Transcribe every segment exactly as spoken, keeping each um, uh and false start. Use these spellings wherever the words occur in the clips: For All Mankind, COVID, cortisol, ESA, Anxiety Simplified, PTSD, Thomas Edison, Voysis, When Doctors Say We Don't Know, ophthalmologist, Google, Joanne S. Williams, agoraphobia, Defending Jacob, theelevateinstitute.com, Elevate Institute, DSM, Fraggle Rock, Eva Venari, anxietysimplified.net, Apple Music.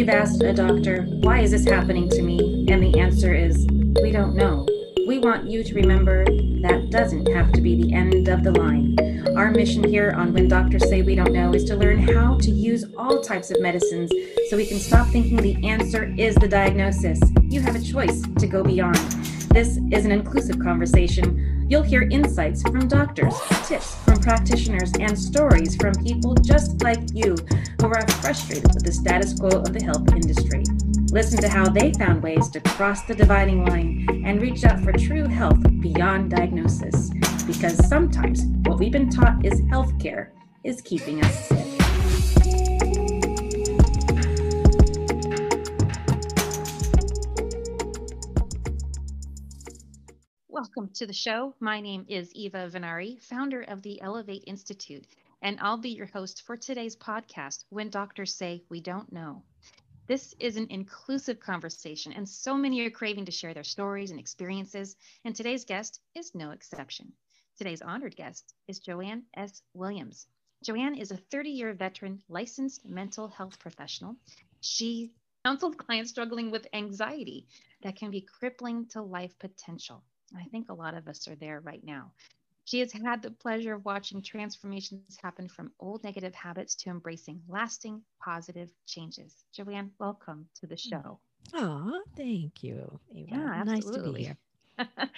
you've asked a doctor, why is this happening to me? And the answer is, we don't know. We want you to remember that doesn't have to be the end of the line. Our mission here on When Doctors Say We Don't Know is to learn how to use all types of medicines so we can stop thinking the answer is the diagnosis. You have a choice to go beyond. This is an inclusive conversation. You'll hear insights from doctors, tips from practitioners, and stories from people just like you who are frustrated with the status quo of the health industry. Listen to how they found ways to cross the dividing line and reach out for true health beyond diagnosis. Because sometimes what we've been taught is healthcare is keeping us sick. Welcome to the show. My name is Eva Venari, founder of the Elevate Institute, and I'll be your host for today's podcast, When Doctors Say We Don't Know. This is an inclusive conversation, and so many are craving to share their stories and experiences, and today's guest is no exception. Today's honored guest is Joanne S. Williams. Joanne is a thirty-year veteran licensed mental health professional. She counseled clients struggling with anxiety that can be crippling to life potential. I think a lot of us are there right now. She has had the pleasure of watching transformations happen from old negative habits to embracing lasting positive changes. Joanne, welcome to the show. Oh, thank you, Eva. Yeah, absolutely. Nice to be here.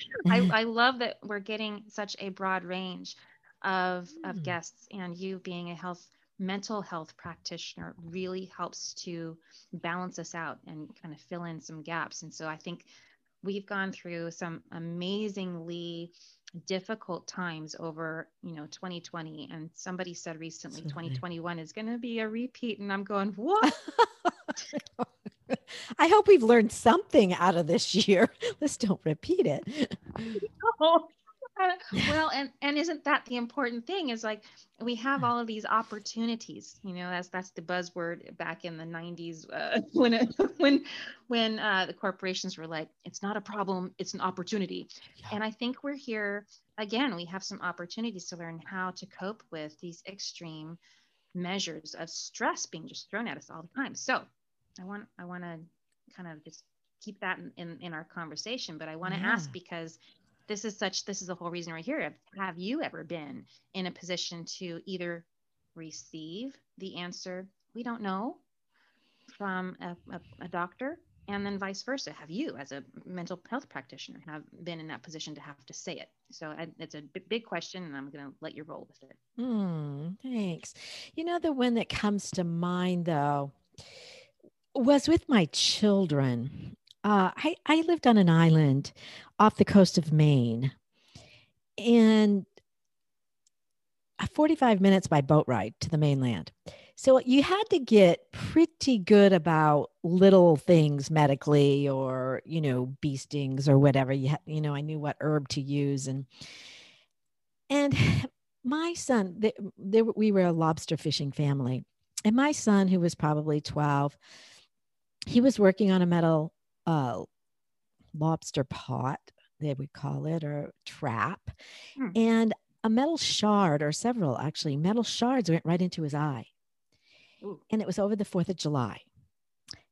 I, I love that we're getting such a broad range of, mm. of guests, and you being a health mental health practitioner really helps to balance us out and kind of fill in some gaps. And so I think we've gone through some amazingly difficult times over, you know, twenty twenty. And somebody said recently, so twenty twenty-one is going to be a repeat. And I'm going, what? I hope we've learned something out of this year. Let's don't repeat it. No. Well, and, and isn't that the important thing is like, we have all of these opportunities, you know, that's, that's the buzzword back in the nineties, uh, when, it, when, when uh, the corporations were like, it's not a problem, it's an opportunity. Yeah. And I think we're here again, we have some opportunities to learn how to cope with these extreme measures of stress being just thrown at us all the time. So I want, I want to kind of just keep that in, in, in our conversation, but I want to yeah. ask, because This is such, this is the whole reason we're here. Have you ever been in a position to either receive the answer, we don't know, from a, a, a doctor, and then vice versa? Have you, as a mental health practitioner, have been in that position to have to say it? So I, it's a b- big question, and I'm going to let you roll with it. Mm, thanks. You know, the one that comes to mind, though, was with my children. Uh, I, I lived on an island off the coast of Maine, and forty-five minutes by boat ride to the mainland. So you had to get pretty good about little things medically, or, you know, bee stings or whatever. You, ha- you know, I knew what herb to use. And, and my son, they, they, we were a lobster fishing family, and my son, who was probably twelve, he was working on a metal Uh, lobster pot, they would call it, or trap. Hmm. And a metal shard, or several actually, metal shards went right into his eye. Ooh. And it was over the fourth of July.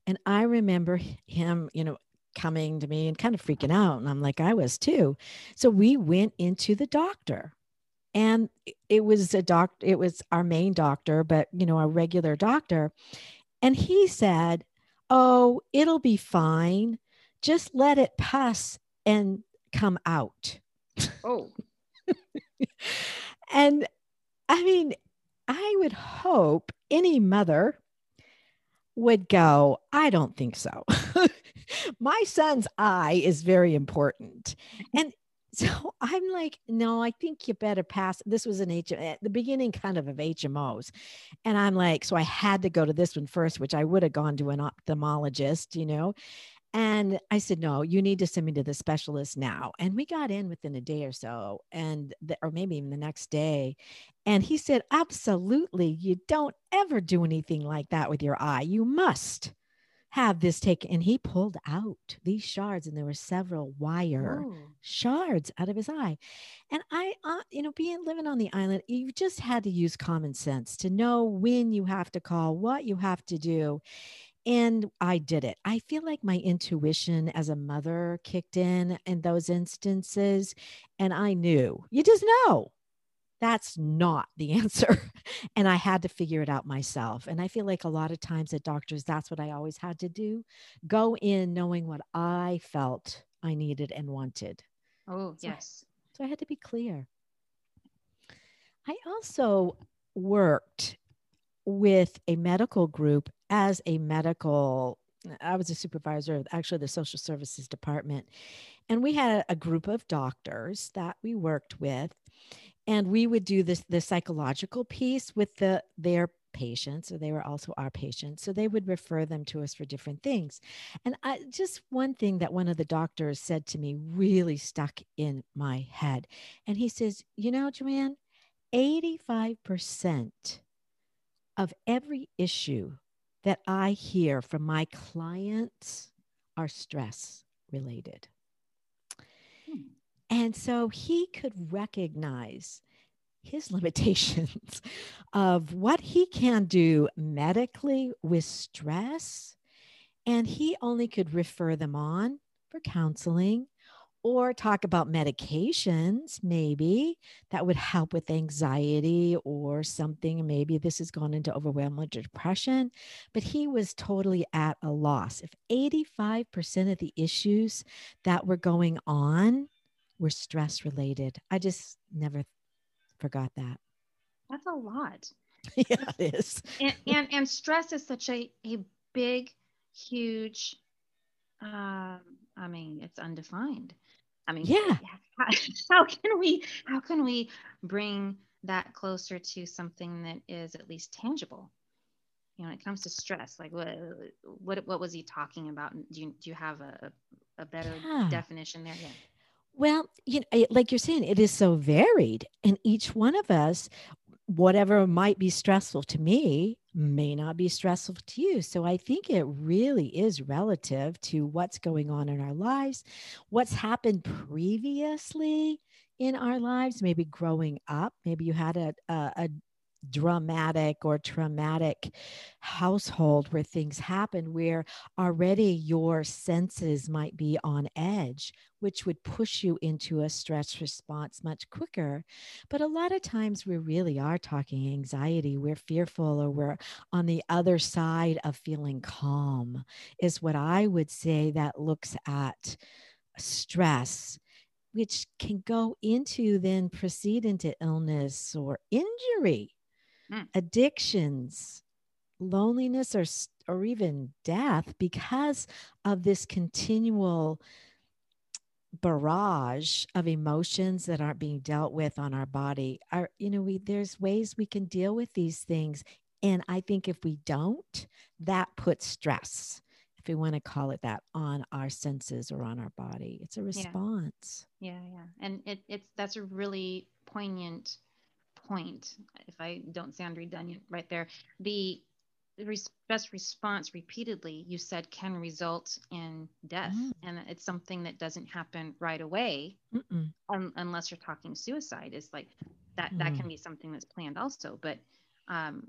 And I remember him, you know, coming to me and kind of freaking out. And I'm like, I was too. So we went into the doctor. And it was a doctor, it was our main doctor, but, you know, our regular doctor. And he said, oh, it'll be fine. Just let it pass and come out. Oh. And I mean, I would hope any mother would go, I don't think so. My son's eye is very important. And so I'm like, no, I think you better pass. This was an H at the beginning kind of of H M Os. And I'm like, so I had to go to this one first, which I would have gone to an ophthalmologist, you know? And I said, no, you need to send me to the specialist now. And we got in within a day or so, and the, or maybe even the next day. And he said, absolutely. You don't ever do anything like that with your eye. You must have this taken. And he pulled out these shards, and there were several wire oh. shards out of his eye. And I, uh, you know, being living on the island, you just had to use common sense to know when you have to call, what you have to do. And I did it. I feel like my intuition as a mother kicked in in those instances. And I knew, you just know, that's not the answer. And I had to figure it out myself. And I feel like a lot of times at doctors, that's what I always had to do. Go in knowing what I felt I needed and wanted. Oh, so, yes. So I had to be clear. I also worked with a medical group as a medical, I was a supervisor of actually the social services department. And we had a group of doctors that we worked with. And we would do this, the psychological piece with the, their patients. So they were also our patients. So they would refer them to us for different things. And I, just one thing that one of the doctors said to me really stuck in my head. And he says, you know, Joanne, eighty-five percent of every issue that I hear from my clients are stress related. Hmm. And so he could recognize his limitations of what he can do medically with stress. And he only could refer them on for counseling or talk about medications, maybe that would help with anxiety or something. Maybe this has gone into overwhelm or depression, but he was totally at a loss. If eighty-five percent of the issues that were going on were stress related. I just never forgot that. That's a lot. Yeah, it is. and, and and stress is such a a big, huge. Um, I mean, it's undefined. I mean, yeah. How, how can we how can we bring that closer to something that is at least tangible? You know, when it comes to stress, like what what what was he talking about? Do you do you have a a better yeah. definition there? Yeah. Well, you know, like you're saying, it is so varied, and each one of us, whatever might be stressful to me may not be stressful to you. So I think it really is relative to what's going on in our lives, what's happened previously in our lives, maybe growing up, maybe you had a, a, a dramatic or traumatic household where things happen where already your senses might be on edge, which would push you into a stress response much quicker. But a lot of times we really are talking anxiety. We're fearful, or we're on the other side of feeling calm is what I would say that looks at stress, which can go into then proceed into illness or injury. Addictions, loneliness, or, or even death because of this continual barrage of emotions that aren't being dealt with on our body. Our, you know, we, there's ways we can deal with these things. And I think if we don't, that puts stress, if we want to call it that, on our senses or on our body. It's a response. Yeah, yeah. yeah. And it, it's that's a really poignant point, if I don't sound redundant right there, the res- best response repeatedly, you said, can result in death. Mm. And it's something that doesn't happen right away un- unless you're talking suicide. It's like that, mm. that can be something that's planned also, but um,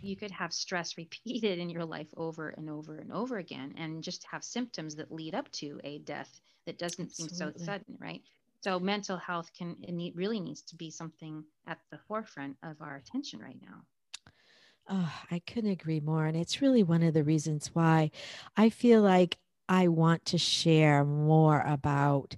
you could have stress repeated in your life over and over and over again, and just have symptoms that lead up to a death that doesn't Absolutely. Seem so sudden, right? So mental health can it need, really needs to be something at the forefront of our attention right now. Oh, I couldn't agree more. And it's really one of the reasons why I feel like I want to share more about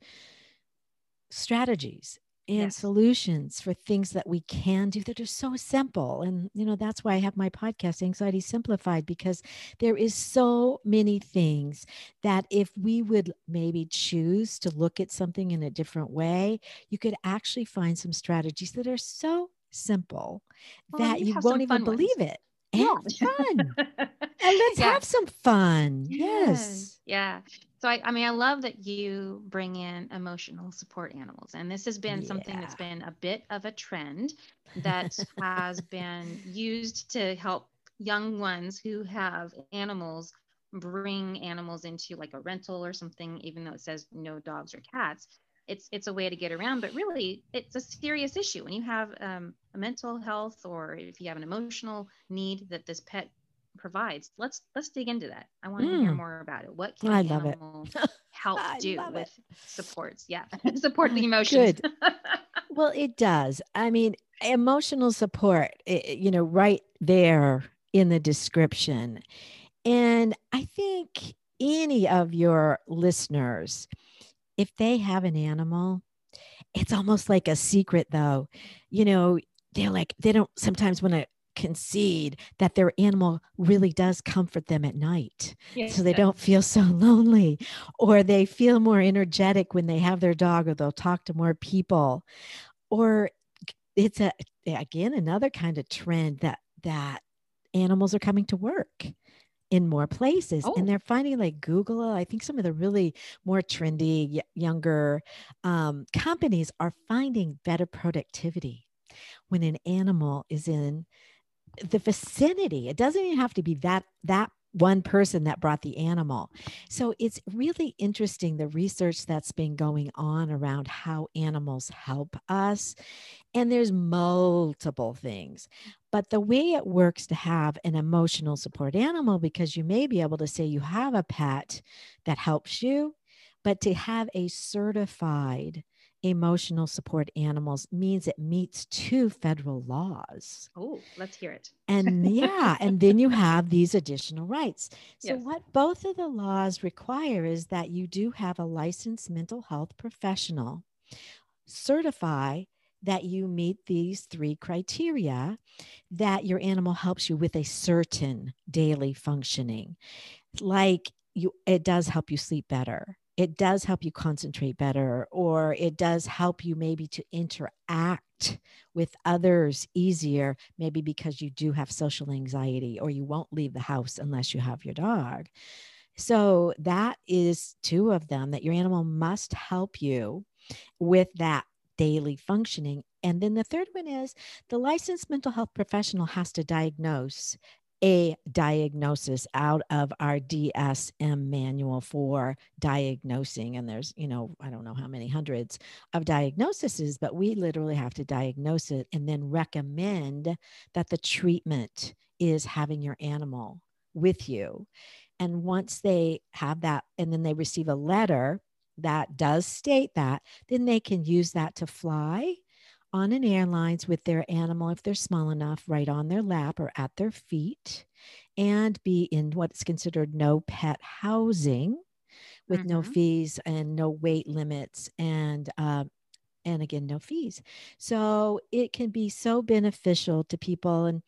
strategies and yes. solutions for things that we can do that are so simple. And, you know, that's why I have my podcast, Anxiety Simplified, because there is so many things that if we would maybe choose to look at something in a different way, you could actually find some strategies that are so simple well, that you, you won't even believe ones. It. Yeah. Have fun. And let's yeah. have some fun. Yes. Yeah. So, I, I mean, I love that you bring in emotional support animals. And this has been yeah. something that's been a bit of a trend that has been used to help young ones who have animals bring animals into like a rental or something, even though it says no dogs or cats. It's it's a way to get around, but really it's a serious issue. When you have um, a mental health, or if you have an emotional need that this pet provides. Let's let's dig into that. I want mm. to hear more about it. What can I animals love it. help do with it. supports? Yeah, support the emotions. Good. Well, it does. I mean, emotional support, it, you know, right there in the description. And I think any of your listeners, if they have an animal, it's almost like a secret though. You know, they're like, they don't sometimes want to concede that their animal really does comfort them at night. Yes, so they don't feel so lonely, or they feel more energetic when they have their dog, or they'll talk to more people. Or it's a, again, another kind of trend that, that animals are coming to work in more places. Oh. And they're finding, like Google, I think some of the really more trendy, younger um, companies are finding better productivity when an animal is in the vicinity. It doesn't even have to be that, that one person that brought the animal. So it's really interesting, the research that's been going on around how animals help us. And there's multiple things. But the way it works to have an emotional support animal, because you may be able to say you have a pet that helps you, but to have a certified emotional support animals means it meets two federal laws. Oh, let's hear it. And yeah, and then you have these additional rights. So yes. What both of the laws require is that you do have a licensed mental health professional certify that you meet these three criteria, that your animal helps you with a certain daily functioning. Like you, it does help you sleep better. It does help you concentrate better, or it does help you maybe to interact with others easier, maybe because you do have social anxiety, or you won't leave the house unless you have your dog. So that is two of them, that your animal must help you with that daily functioning. And then the third one is the licensed mental health professional has to diagnose a diagnosis out of our D S M manual for diagnosing. And there's, you know, I don't know how many hundreds of diagnoses, but we literally have to diagnose it and then recommend that the treatment is having your animal with you. And once they have that, and then they receive a letter that does state that, then they can use that to fly on an airlines with their animal, if they're small enough, right on their lap or at their feet, and be in what's considered no pet housing with mm-hmm. no fees and no weight limits, and uh, and again, no fees. So it can be so beneficial to people. And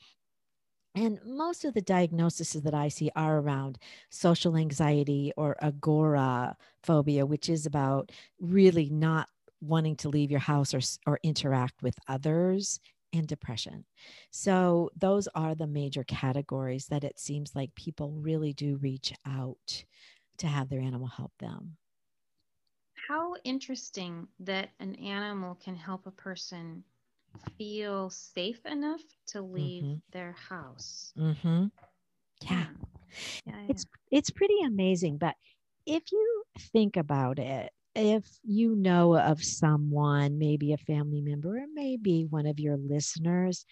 And most of the diagnoses that I see are around social anxiety or agoraphobia, which is about really not wanting to leave your house or, or interact with others, and depression. So those are the major categories that it seems like people really do reach out to have their animal help them. How interesting that an animal can help a person feel safe enough to leave mm-hmm. their house. Mm-hmm. Yeah. Yeah, it's yeah. it's pretty amazing. But if you think about it, if you know of someone, maybe a family member, or maybe one of your listeners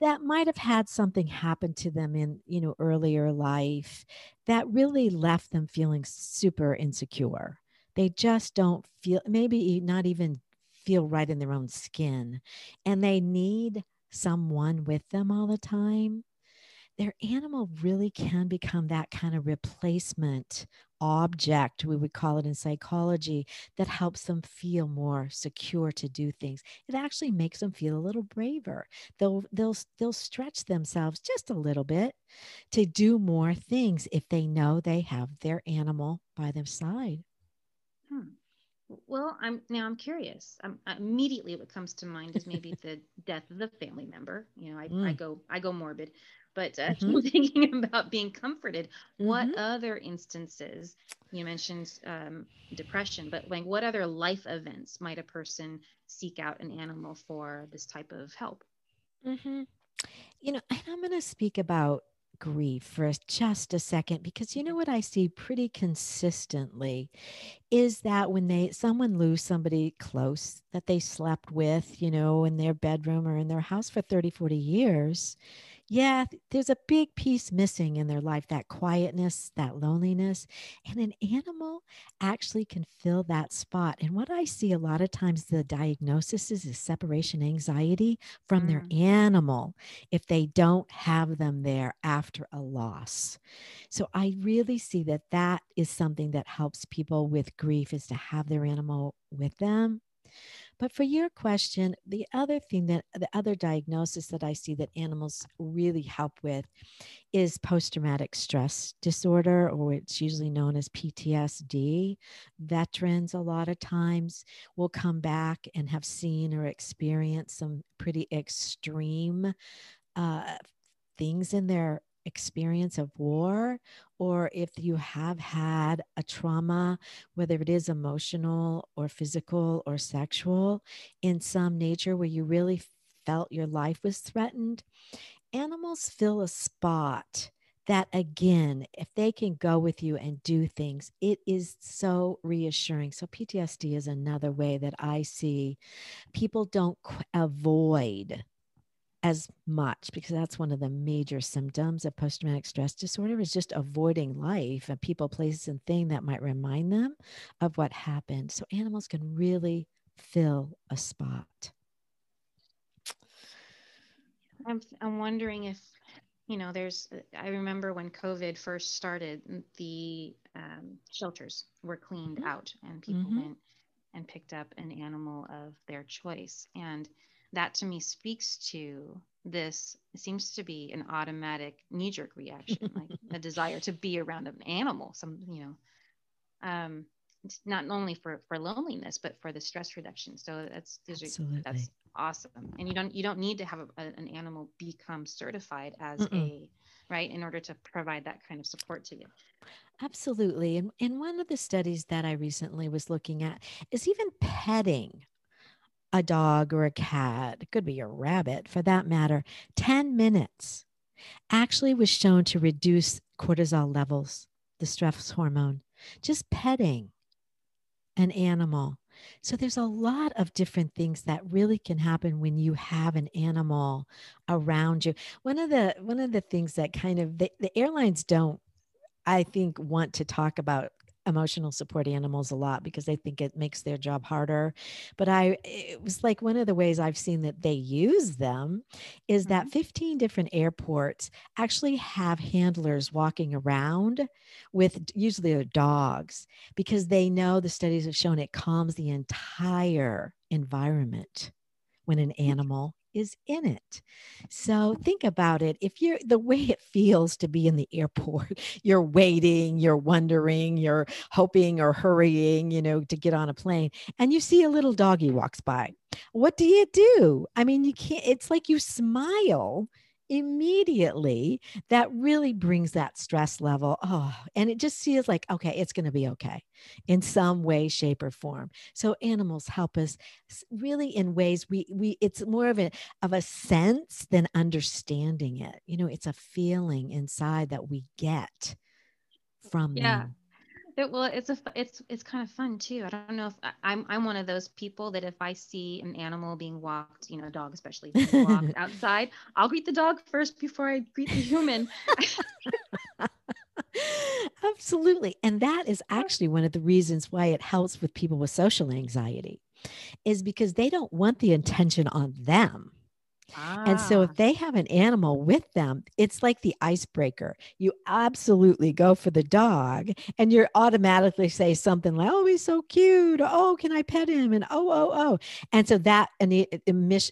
that might have had something happen to them in, you know, earlier life that really left them feeling super insecure. They just don't feel, maybe not even feel right in their own skin, and they need someone with them all the time, their animal really can become that kind of replacement object, we would call it in psychology, that helps them feel more secure to do things. It actually makes them feel a little braver. They'll, they'll, they'll stretch themselves just a little bit to do more things if they know they have their animal by their side. Hmm. Well, I'm now I'm curious. I'm, immediately what comes to mind is maybe the death of the family member. You know, I, mm. I go I go morbid, but uh, mm-hmm. thinking about being comforted. Mm-hmm. What other instances? You mentioned um, depression, but like what other life events might a person seek out an animal for this type of help? Mm-hmm. You know, and I'm going to speak about grief for just a second, because you know what I see pretty consistently is that when they someone lose somebody close that they slept with, you know, in their bedroom or in their house for thirty, forty years, yeah, there's a big piece missing in their life, that quietness, that loneliness. And an animal actually can fill that spot. And what I see a lot of times, the diagnosis is, is separation anxiety from mm. their animal if they don't have them there after a loss. So I really see that that is something that helps people with grief, is to have their animal with them. But for your question, the other thing that the other diagnosis that I see that animals really help with is post-traumatic stress disorder, or it's usually known as P T S D. Veterans, a lot of times, will come back and have seen or experienced some pretty extreme uh, things in their experience of war, or if you have had a trauma, whether it is emotional or physical or sexual in some nature where you really felt your life was threatened, animals fill a spot that, again, if they can go with you and do things, it is so reassuring. So P T S D is another way that I see people don't avoid as much, because that's one of the major symptoms of post-traumatic stress disorder, is just avoiding life and people, places, and things that might remind them of what happened. So animals can really fill a spot. I'm, I'm wondering if, you know, there's, I remember when COVID first started, the um, shelters were cleaned mm-hmm. out, and people mm-hmm. went and picked up an animal of their choice. And that to me speaks to this, seems to be an automatic knee-jerk reaction, like a desire to be around an animal, some, you know, um, not only for, for loneliness, but for the stress reduction. So that's, absolutely. That's awesome. And you don't, you don't need to have a, an animal become certified as Mm-mm. a, right, in order to provide that kind of support to you. Absolutely. And, and one of the studies that I recently was looking at is even petting a dog or a cat, it could be a rabbit for that matter, ten minutes actually was shown to reduce cortisol levels, the stress hormone, just petting an animal. So there's a lot of different things that really can happen when you have an animal around you. One of the, one of the things that kind of, the, the airlines don't, I think, want to talk about emotional support animals a lot, because they think it makes their job harder. But I, it was like one of the ways I've seen that they use them is mm-hmm. that fifteen different airports actually have handlers walking around with usually their dogs, because they know, the studies have shown, it calms the entire environment when an animal is in it. So think about it. If you're, the way it feels to be in the airport, you're waiting, you're wondering, you're hoping or hurrying, you know, to get on a plane, and you see a little doggy walks by. What do you do? I mean, you can't, it's like you smile immediately. That really brings that stress level. Oh, and it just feels like, okay, it's going to be okay in some way, shape, or form. So animals help us really in ways we, we, it's more of a, of a sense than understanding it. You know, it's a feeling inside that we get from yeah. them. It, well, it's a, it's, it's kind of fun too. I don't know if I, I'm, I'm one of those people that if I see an animal being walked, you know, a dog especially, being walked outside, I'll greet the dog first before I greet the human. Absolutely. And that is actually one of the reasons why it helps with people with social anxiety, is because they don't want the attention on them. Ah. And so if they have an animal with them, it's like the icebreaker. You absolutely go for the dog, and you're automatically say something like, oh, he's so cute. Oh, can I pet him? And oh, oh, oh. And so that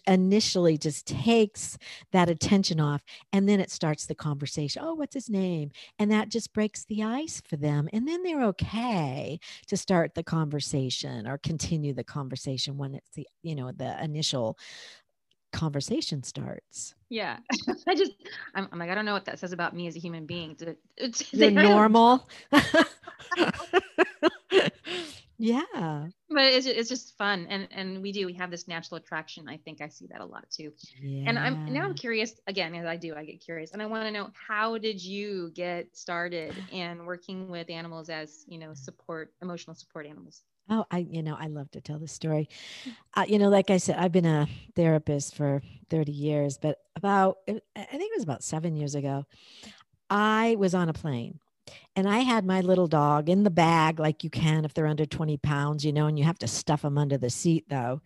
initially just takes that attention off. And then it starts the conversation. Oh, what's his name? And that just breaks the ice for them. And then they're okay to start the conversation or continue the conversation when it's the, you know, the initial conversation starts. Yeah. I just, I'm, I'm like, I don't know what that says about me as a human being. To, to You're normal. Yeah. But it's, it's just fun. And, and we do, we have this natural attraction. I think I see that a lot too. Yeah. And I'm, now I'm curious again, as I do, I get curious, and I want to know, how did you get started in working with animals as, you know, support, emotional support animals? Oh, I, you know, I love to tell the story. Uh, you know, like I said, I've been a therapist for thirty years, but about, I think it was about seven years ago, I was on a plane and I had my little dog in the bag, like you can if they're under twenty pounds, you know, and you have to stuff them under the seat though.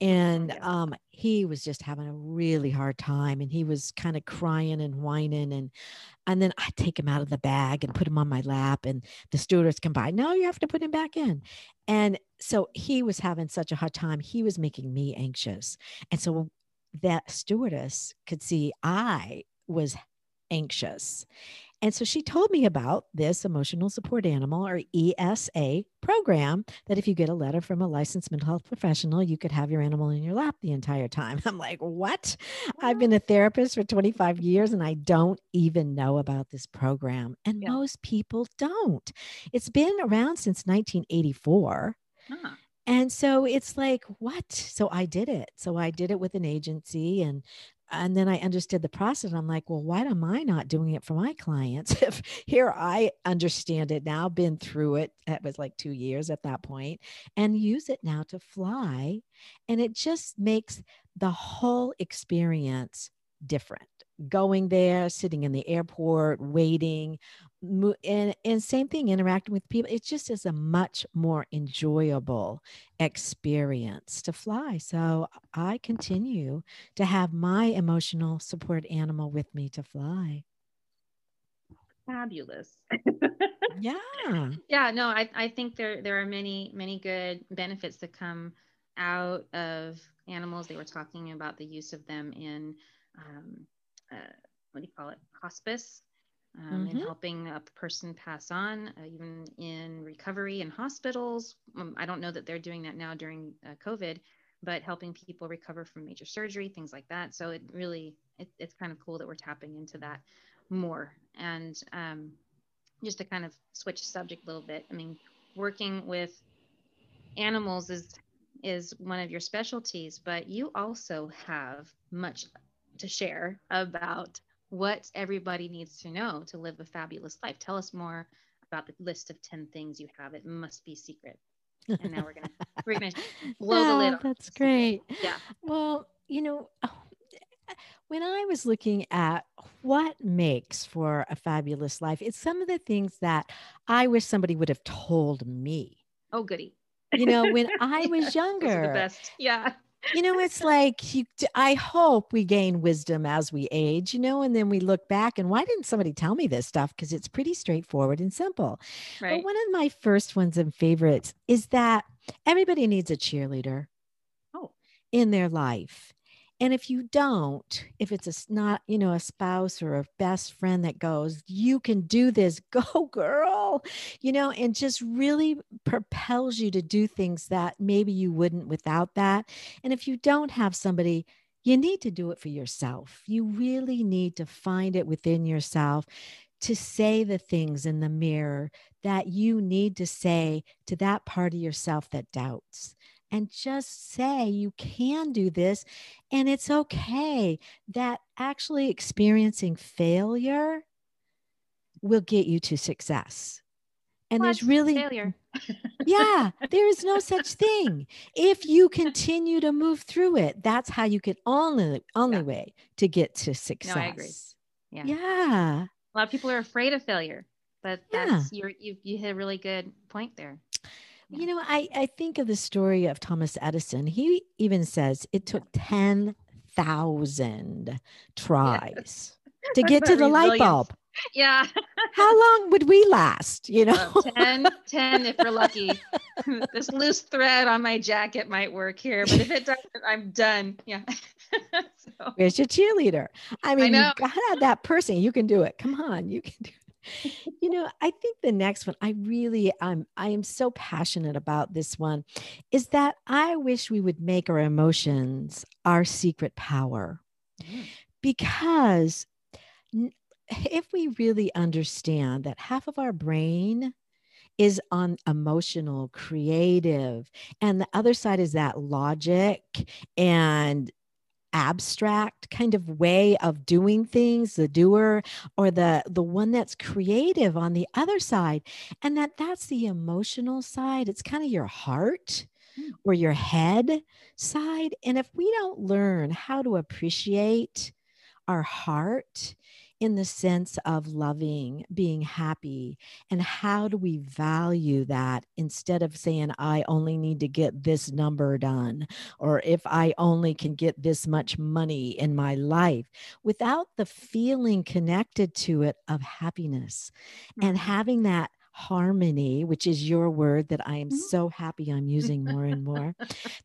And um, he was just having a really hard time and he was kind of crying and whining. And and then I take him out of the bag and put him on my lap and the stewardess come by, no, you have to put him back in. And so he was having such a hard time. He was making me anxious. And so that stewardess could see I was anxious. And so she told me about this emotional support animal or E S A program that if you get a letter from a licensed mental health professional, you could have your animal in your lap the entire time. I'm like, what? I've been a therapist for twenty-five years and I don't even know about this program. And yeah. most people don't. It's been around since nineteen eighty-four. Huh. And so it's like, what? So I did it. So I did it with an agency and And then I understood the process. I'm like, well, why am I not doing it for my clients? If here I understand it now, been through it. That was like two years at that point, and use it now to fly. And it just makes the whole experience different. Going there, sitting in the airport, waiting, mo- and, and same thing, interacting with people. It just is a much more enjoyable experience to fly. So I continue to have my emotional support animal with me to fly. Fabulous. Yeah. Yeah, no, I, I think there, there are many, many good benefits that come out of animals. They were talking about the use of them in um, Uh, what do you call it? Hospice, um, mm-hmm. and helping a person pass on, uh, even in recovery in hospitals. Um, I don't know that they're doing that now during uh, COVID, but helping people recover from major surgery, things like that. So it really, it, it's kind of cool that we're tapping into that more. And um, just to kind of switch subject a little bit, I mean, working with animals is is one of your specialties, but you also have much to share about what everybody needs to know to live a fabulous life. Tell us more about the list of ten things you have. It must be secret. And now we're going to, we're going to blow no, the lid off. That's great. Yeah. Well, you know, when I was looking at what makes for a fabulous life, it's some of the things that I wish somebody would have told me. Oh, goody. You know, when I was yeah, younger, the best. Yeah. You know, it's like, you, I hope we gain wisdom as we age, you know, and then we look back and why didn't somebody tell me this stuff? Because it's pretty straightforward and simple. Right. But one of my first ones and favorites is that everybody needs a cheerleader oh. in their life. And if you don't, if it's a, not, you know, a spouse or a best friend that goes, you can do this, go girl, you know, and just really propels you to do things that maybe you wouldn't without that. And if you don't have somebody, you need to do it for yourself. You really need to find it within yourself to say the things in the mirror that you need to say to that part of yourself that doubts. And just say you can do this and it's okay, that actually experiencing failure will get you to success. And well, there's really failure. Yeah, there is no such thing. If you continue to move through it, that's how you can only, only yeah. way to get to success. No, I agree. Yeah. Yeah. A lot of people are afraid of failure, but that's yeah. you're, you, you hit a really good point there. You know, I, I think of the story of Thomas Edison. He even says it took ten thousand tries yeah. to get to the light bulb. Yeah. How long would we last? You know, well, ten, ten if we're lucky. This loose thread on my jacket might work here, but if it doesn't, I'm done. Yeah. So. Where's your cheerleader? I mean, I you got that person. You can do it. Come on, you can do it. You know, I think the next one, I really, I'm, I am so passionate about this one, is that I wish we would make our emotions our secret power. Mm. Because if we really understand that half of our brain is on emotional, creative, and the other side is that logic and abstract kind of way of doing things, the doer, or the the one that's creative on the other side. And that that's the emotional side. It's kind of your heart or your head side. And if we don't learn how to appreciate our heart in the sense of loving, being happy, and how do we value that instead of saying, I only need to get this number done, or if I only can get this much money in my life, without the feeling connected to it of happiness and having that harmony, which is your word that I am so happy I'm using more and more,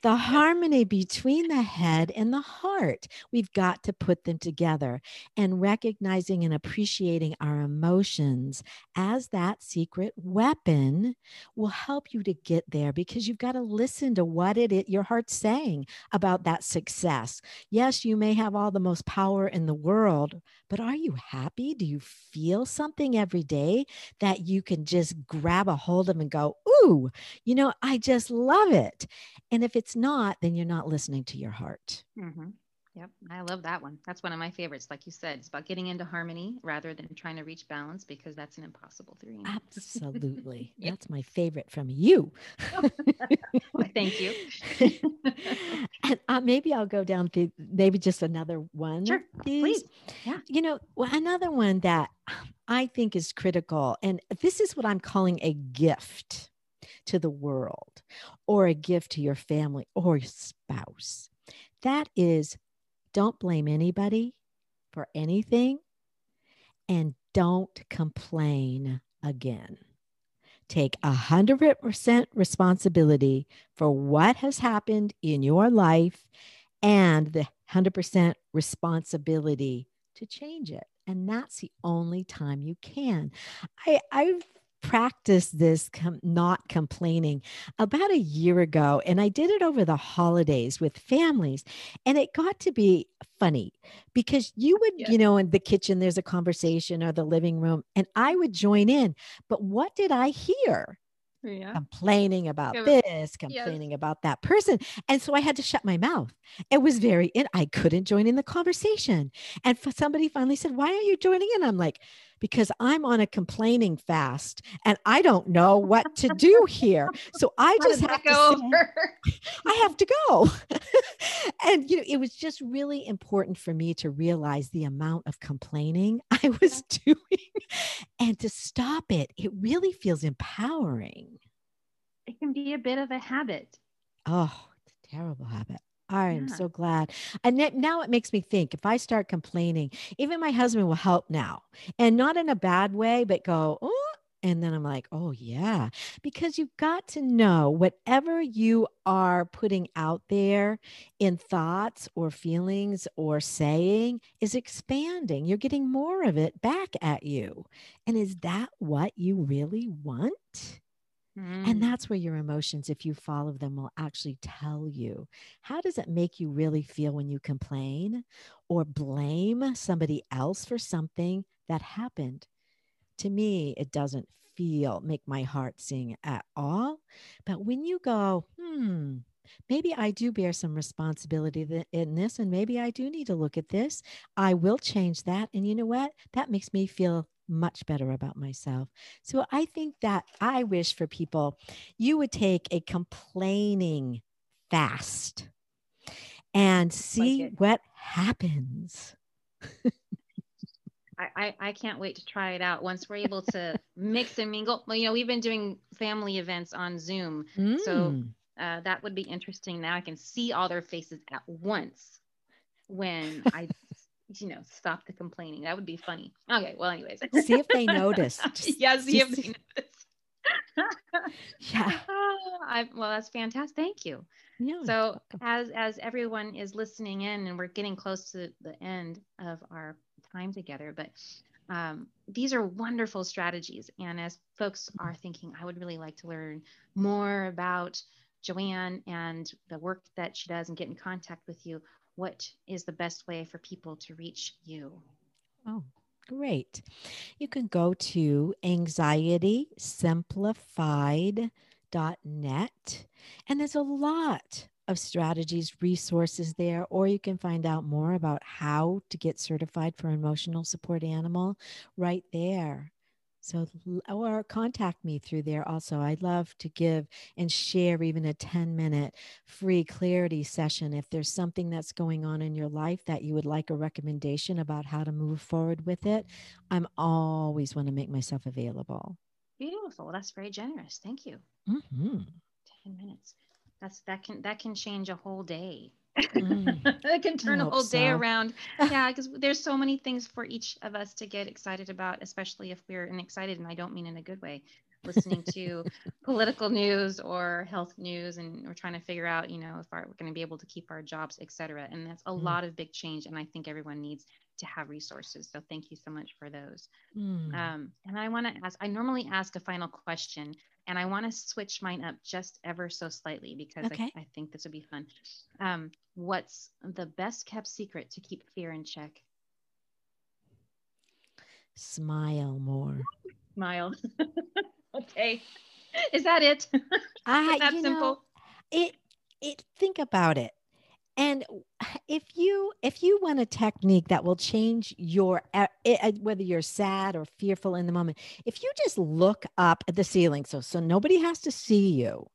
the harmony between the head and the heart. We've got to put them together, and recognizing and appreciating our emotions as that secret weapon will help you to get there, because you've got to listen to what it is your heart's saying about that success. Yes, you may have all the most power in the world, but are you happy? Do you feel something every day that you can just grab a hold of and go, ooh, you know, I just love it. And if it's not, then you're not listening to your heart. Mm-hmm. Yep. I love that one. That's one of my favorites. Like you said, it's about getting into harmony rather than trying to reach balance, because that's an impossible three. Absolutely. Yep. That's my favorite from you. Well, thank you. And uh, maybe I'll go down to maybe just another one. Sure. Please. Yeah. You know, well, another one that I think is critical, and this is what I'm calling a gift to the world, or a gift to your family or your spouse. That is, don't blame anybody for anything, and don't complain again. Take one hundred percent responsibility for what has happened in your life, and the one hundred percent responsibility to change it. And that's the only time you can. I, I've practiced this com- not complaining about a year ago, and I did it over the holidays with families, and it got to be funny, because you would, yes. you know, in the kitchen, there's a conversation, or the living room, and I would join in. But what did I hear? Yeah. Complaining about yeah. this, complaining yes. about that person. And so I had to shut my mouth. It was very, in, I couldn't join in the conversation. And f- somebody finally said, why are you joining in? I'm like, because I'm on a complaining fast and I don't know what to do here. So I just have to go over. I have to go. And you know, it was just really important for me to realize the amount of complaining I was yeah. doing, and to stop it. It really feels empowering. It can be a bit of a habit. Oh, it's a terrible habit. I am yeah. so glad. And that, now it makes me think, if I start complaining, even my husband will help now, and not in a bad way, but go, oh, and then I'm like, oh yeah, because you've got to know whatever you are putting out there in thoughts or feelings or saying is expanding. You're getting more of it back at you. And is that what you really want? Mm. And that's where your emotions, if you follow them, will actually tell you. How does it make you really feel when you complain or blame somebody else for something that happened? To me, it doesn't feel, make my heart sing at all. But when you go, hmm, maybe I do bear some responsibility th- in this, and maybe I do need to look at this. I will change that. And you know what? That makes me feel much better about myself. So I think that I wish for people, you would take a complaining fast and see like what happens. I, I, I can't wait to try it out once we're able to mix and mingle. Well, you know, we've been doing family events on Zoom. Mm. So uh, that would be interesting. Now I can see all their faces at once when I you know, stop the complaining. That would be funny. Okay. Well, anyways. See if they notice. Yeah. See if they notice. Yeah. Oh, I, well, that's fantastic. Thank you. Yeah, so as, as everyone is listening in, and we're getting close to the end of our time together, but um, these are wonderful strategies. And as folks are thinking, I would really like to learn more about Joanne and the work that she does and get in contact with you, what is the best way for people to reach you? Oh, great. You can go to anxiety simplified dot net, and there's a lot of strategies, resources there, or you can find out more about how to get certified for emotional support animal right there. So, or contact me through there also. I'd love to give and share even a ten minute free clarity session. If there's something that's going on in your life that you would like a recommendation about how to move forward with it, I'm always want to make myself available. Beautiful. That's very generous. Thank you. Mm-hmm. ten minutes. That's, that can, that can change a whole day. Mm. It can turn a whole so. day around. Yeah. Cause there's so many things for each of us to get excited about, especially if we're an excited, and I don't mean in a good way, listening to political news or health news. And we're trying to figure out, you know, if our, we're going to be able to keep our jobs, et cetera. And that's a mm. lot of big change. And I think everyone needs to have resources. So thank you so much for those. Mm. Um, and I want to ask, I normally ask a final question, and I want to switch mine up just ever so slightly because okay. I, I think this would be fun. Um, what's the best kept secret to keep fear in check? Smile more. Smile. Okay. Is that it? I, that you simple? Know, it, it, think about it. And if you if you want a technique that will change your, whether you're sad or fearful in the moment, if you just look up at the ceiling, so so nobody has to see you,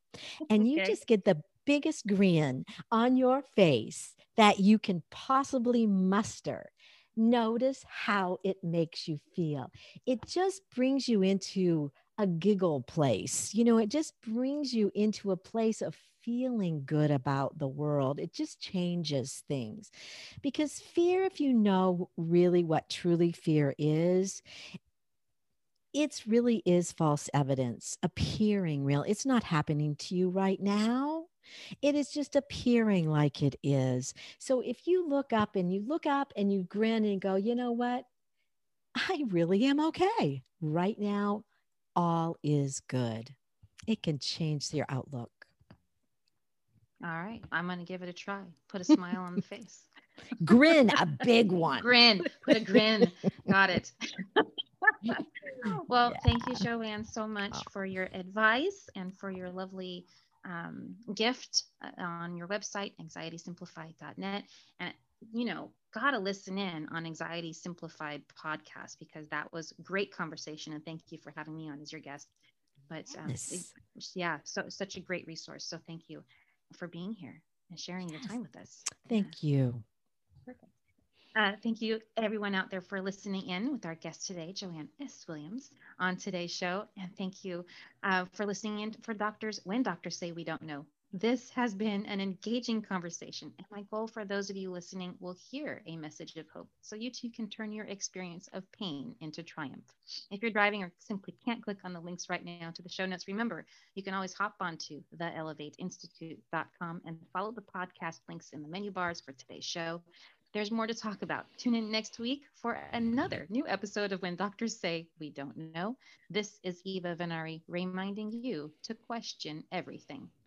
and okay. you just get the biggest grin on your face that you can possibly muster, notice how it makes you feel. It just brings you into a giggle place. You know, it just brings you into a place of feeling good about the world. It just changes things, because fear, if you know really what truly fear is, it really is false evidence appearing real. It's not happening to you right now. It is just appearing like it is. So if you look up and you look up and you grin and go, you know what? I really am okay right now. All is good. It can change your outlook. All right. I'm going to give it a try. Put a smile on the face. Grin, a big one. Grin. Put a grin. Got it. Well, yeah. Thank you, Joanne, so much oh. for your advice and for your lovely um, gift on your website, anxiety simplified dot net. And, you know, got to listen in on Anxiety Simplified podcast, because that was great conversation. And thank you for having me on as your guest. But um, yes. yeah, so such a great resource. So thank you for being here and sharing yes. your time with us. Thank you. Perfect. Uh, thank you everyone out there for listening in with our guest today, Joanne S. Williams, on today's show. And thank you uh, for listening in for Doctors, When Doctors Say We Don't Know. This has been an engaging conversation, and my goal for those of you listening will hear a message of hope so you too can turn your experience of pain into triumph. If you're driving or simply can't click on the links right now to the show notes, remember, you can always hop onto the elevate institute dot com and follow the podcast links in the menu bars for today's show. There's more to talk about. Tune in next week for another new episode of When Doctors Say We Don't Know. This is Eva Venari reminding you to question everything.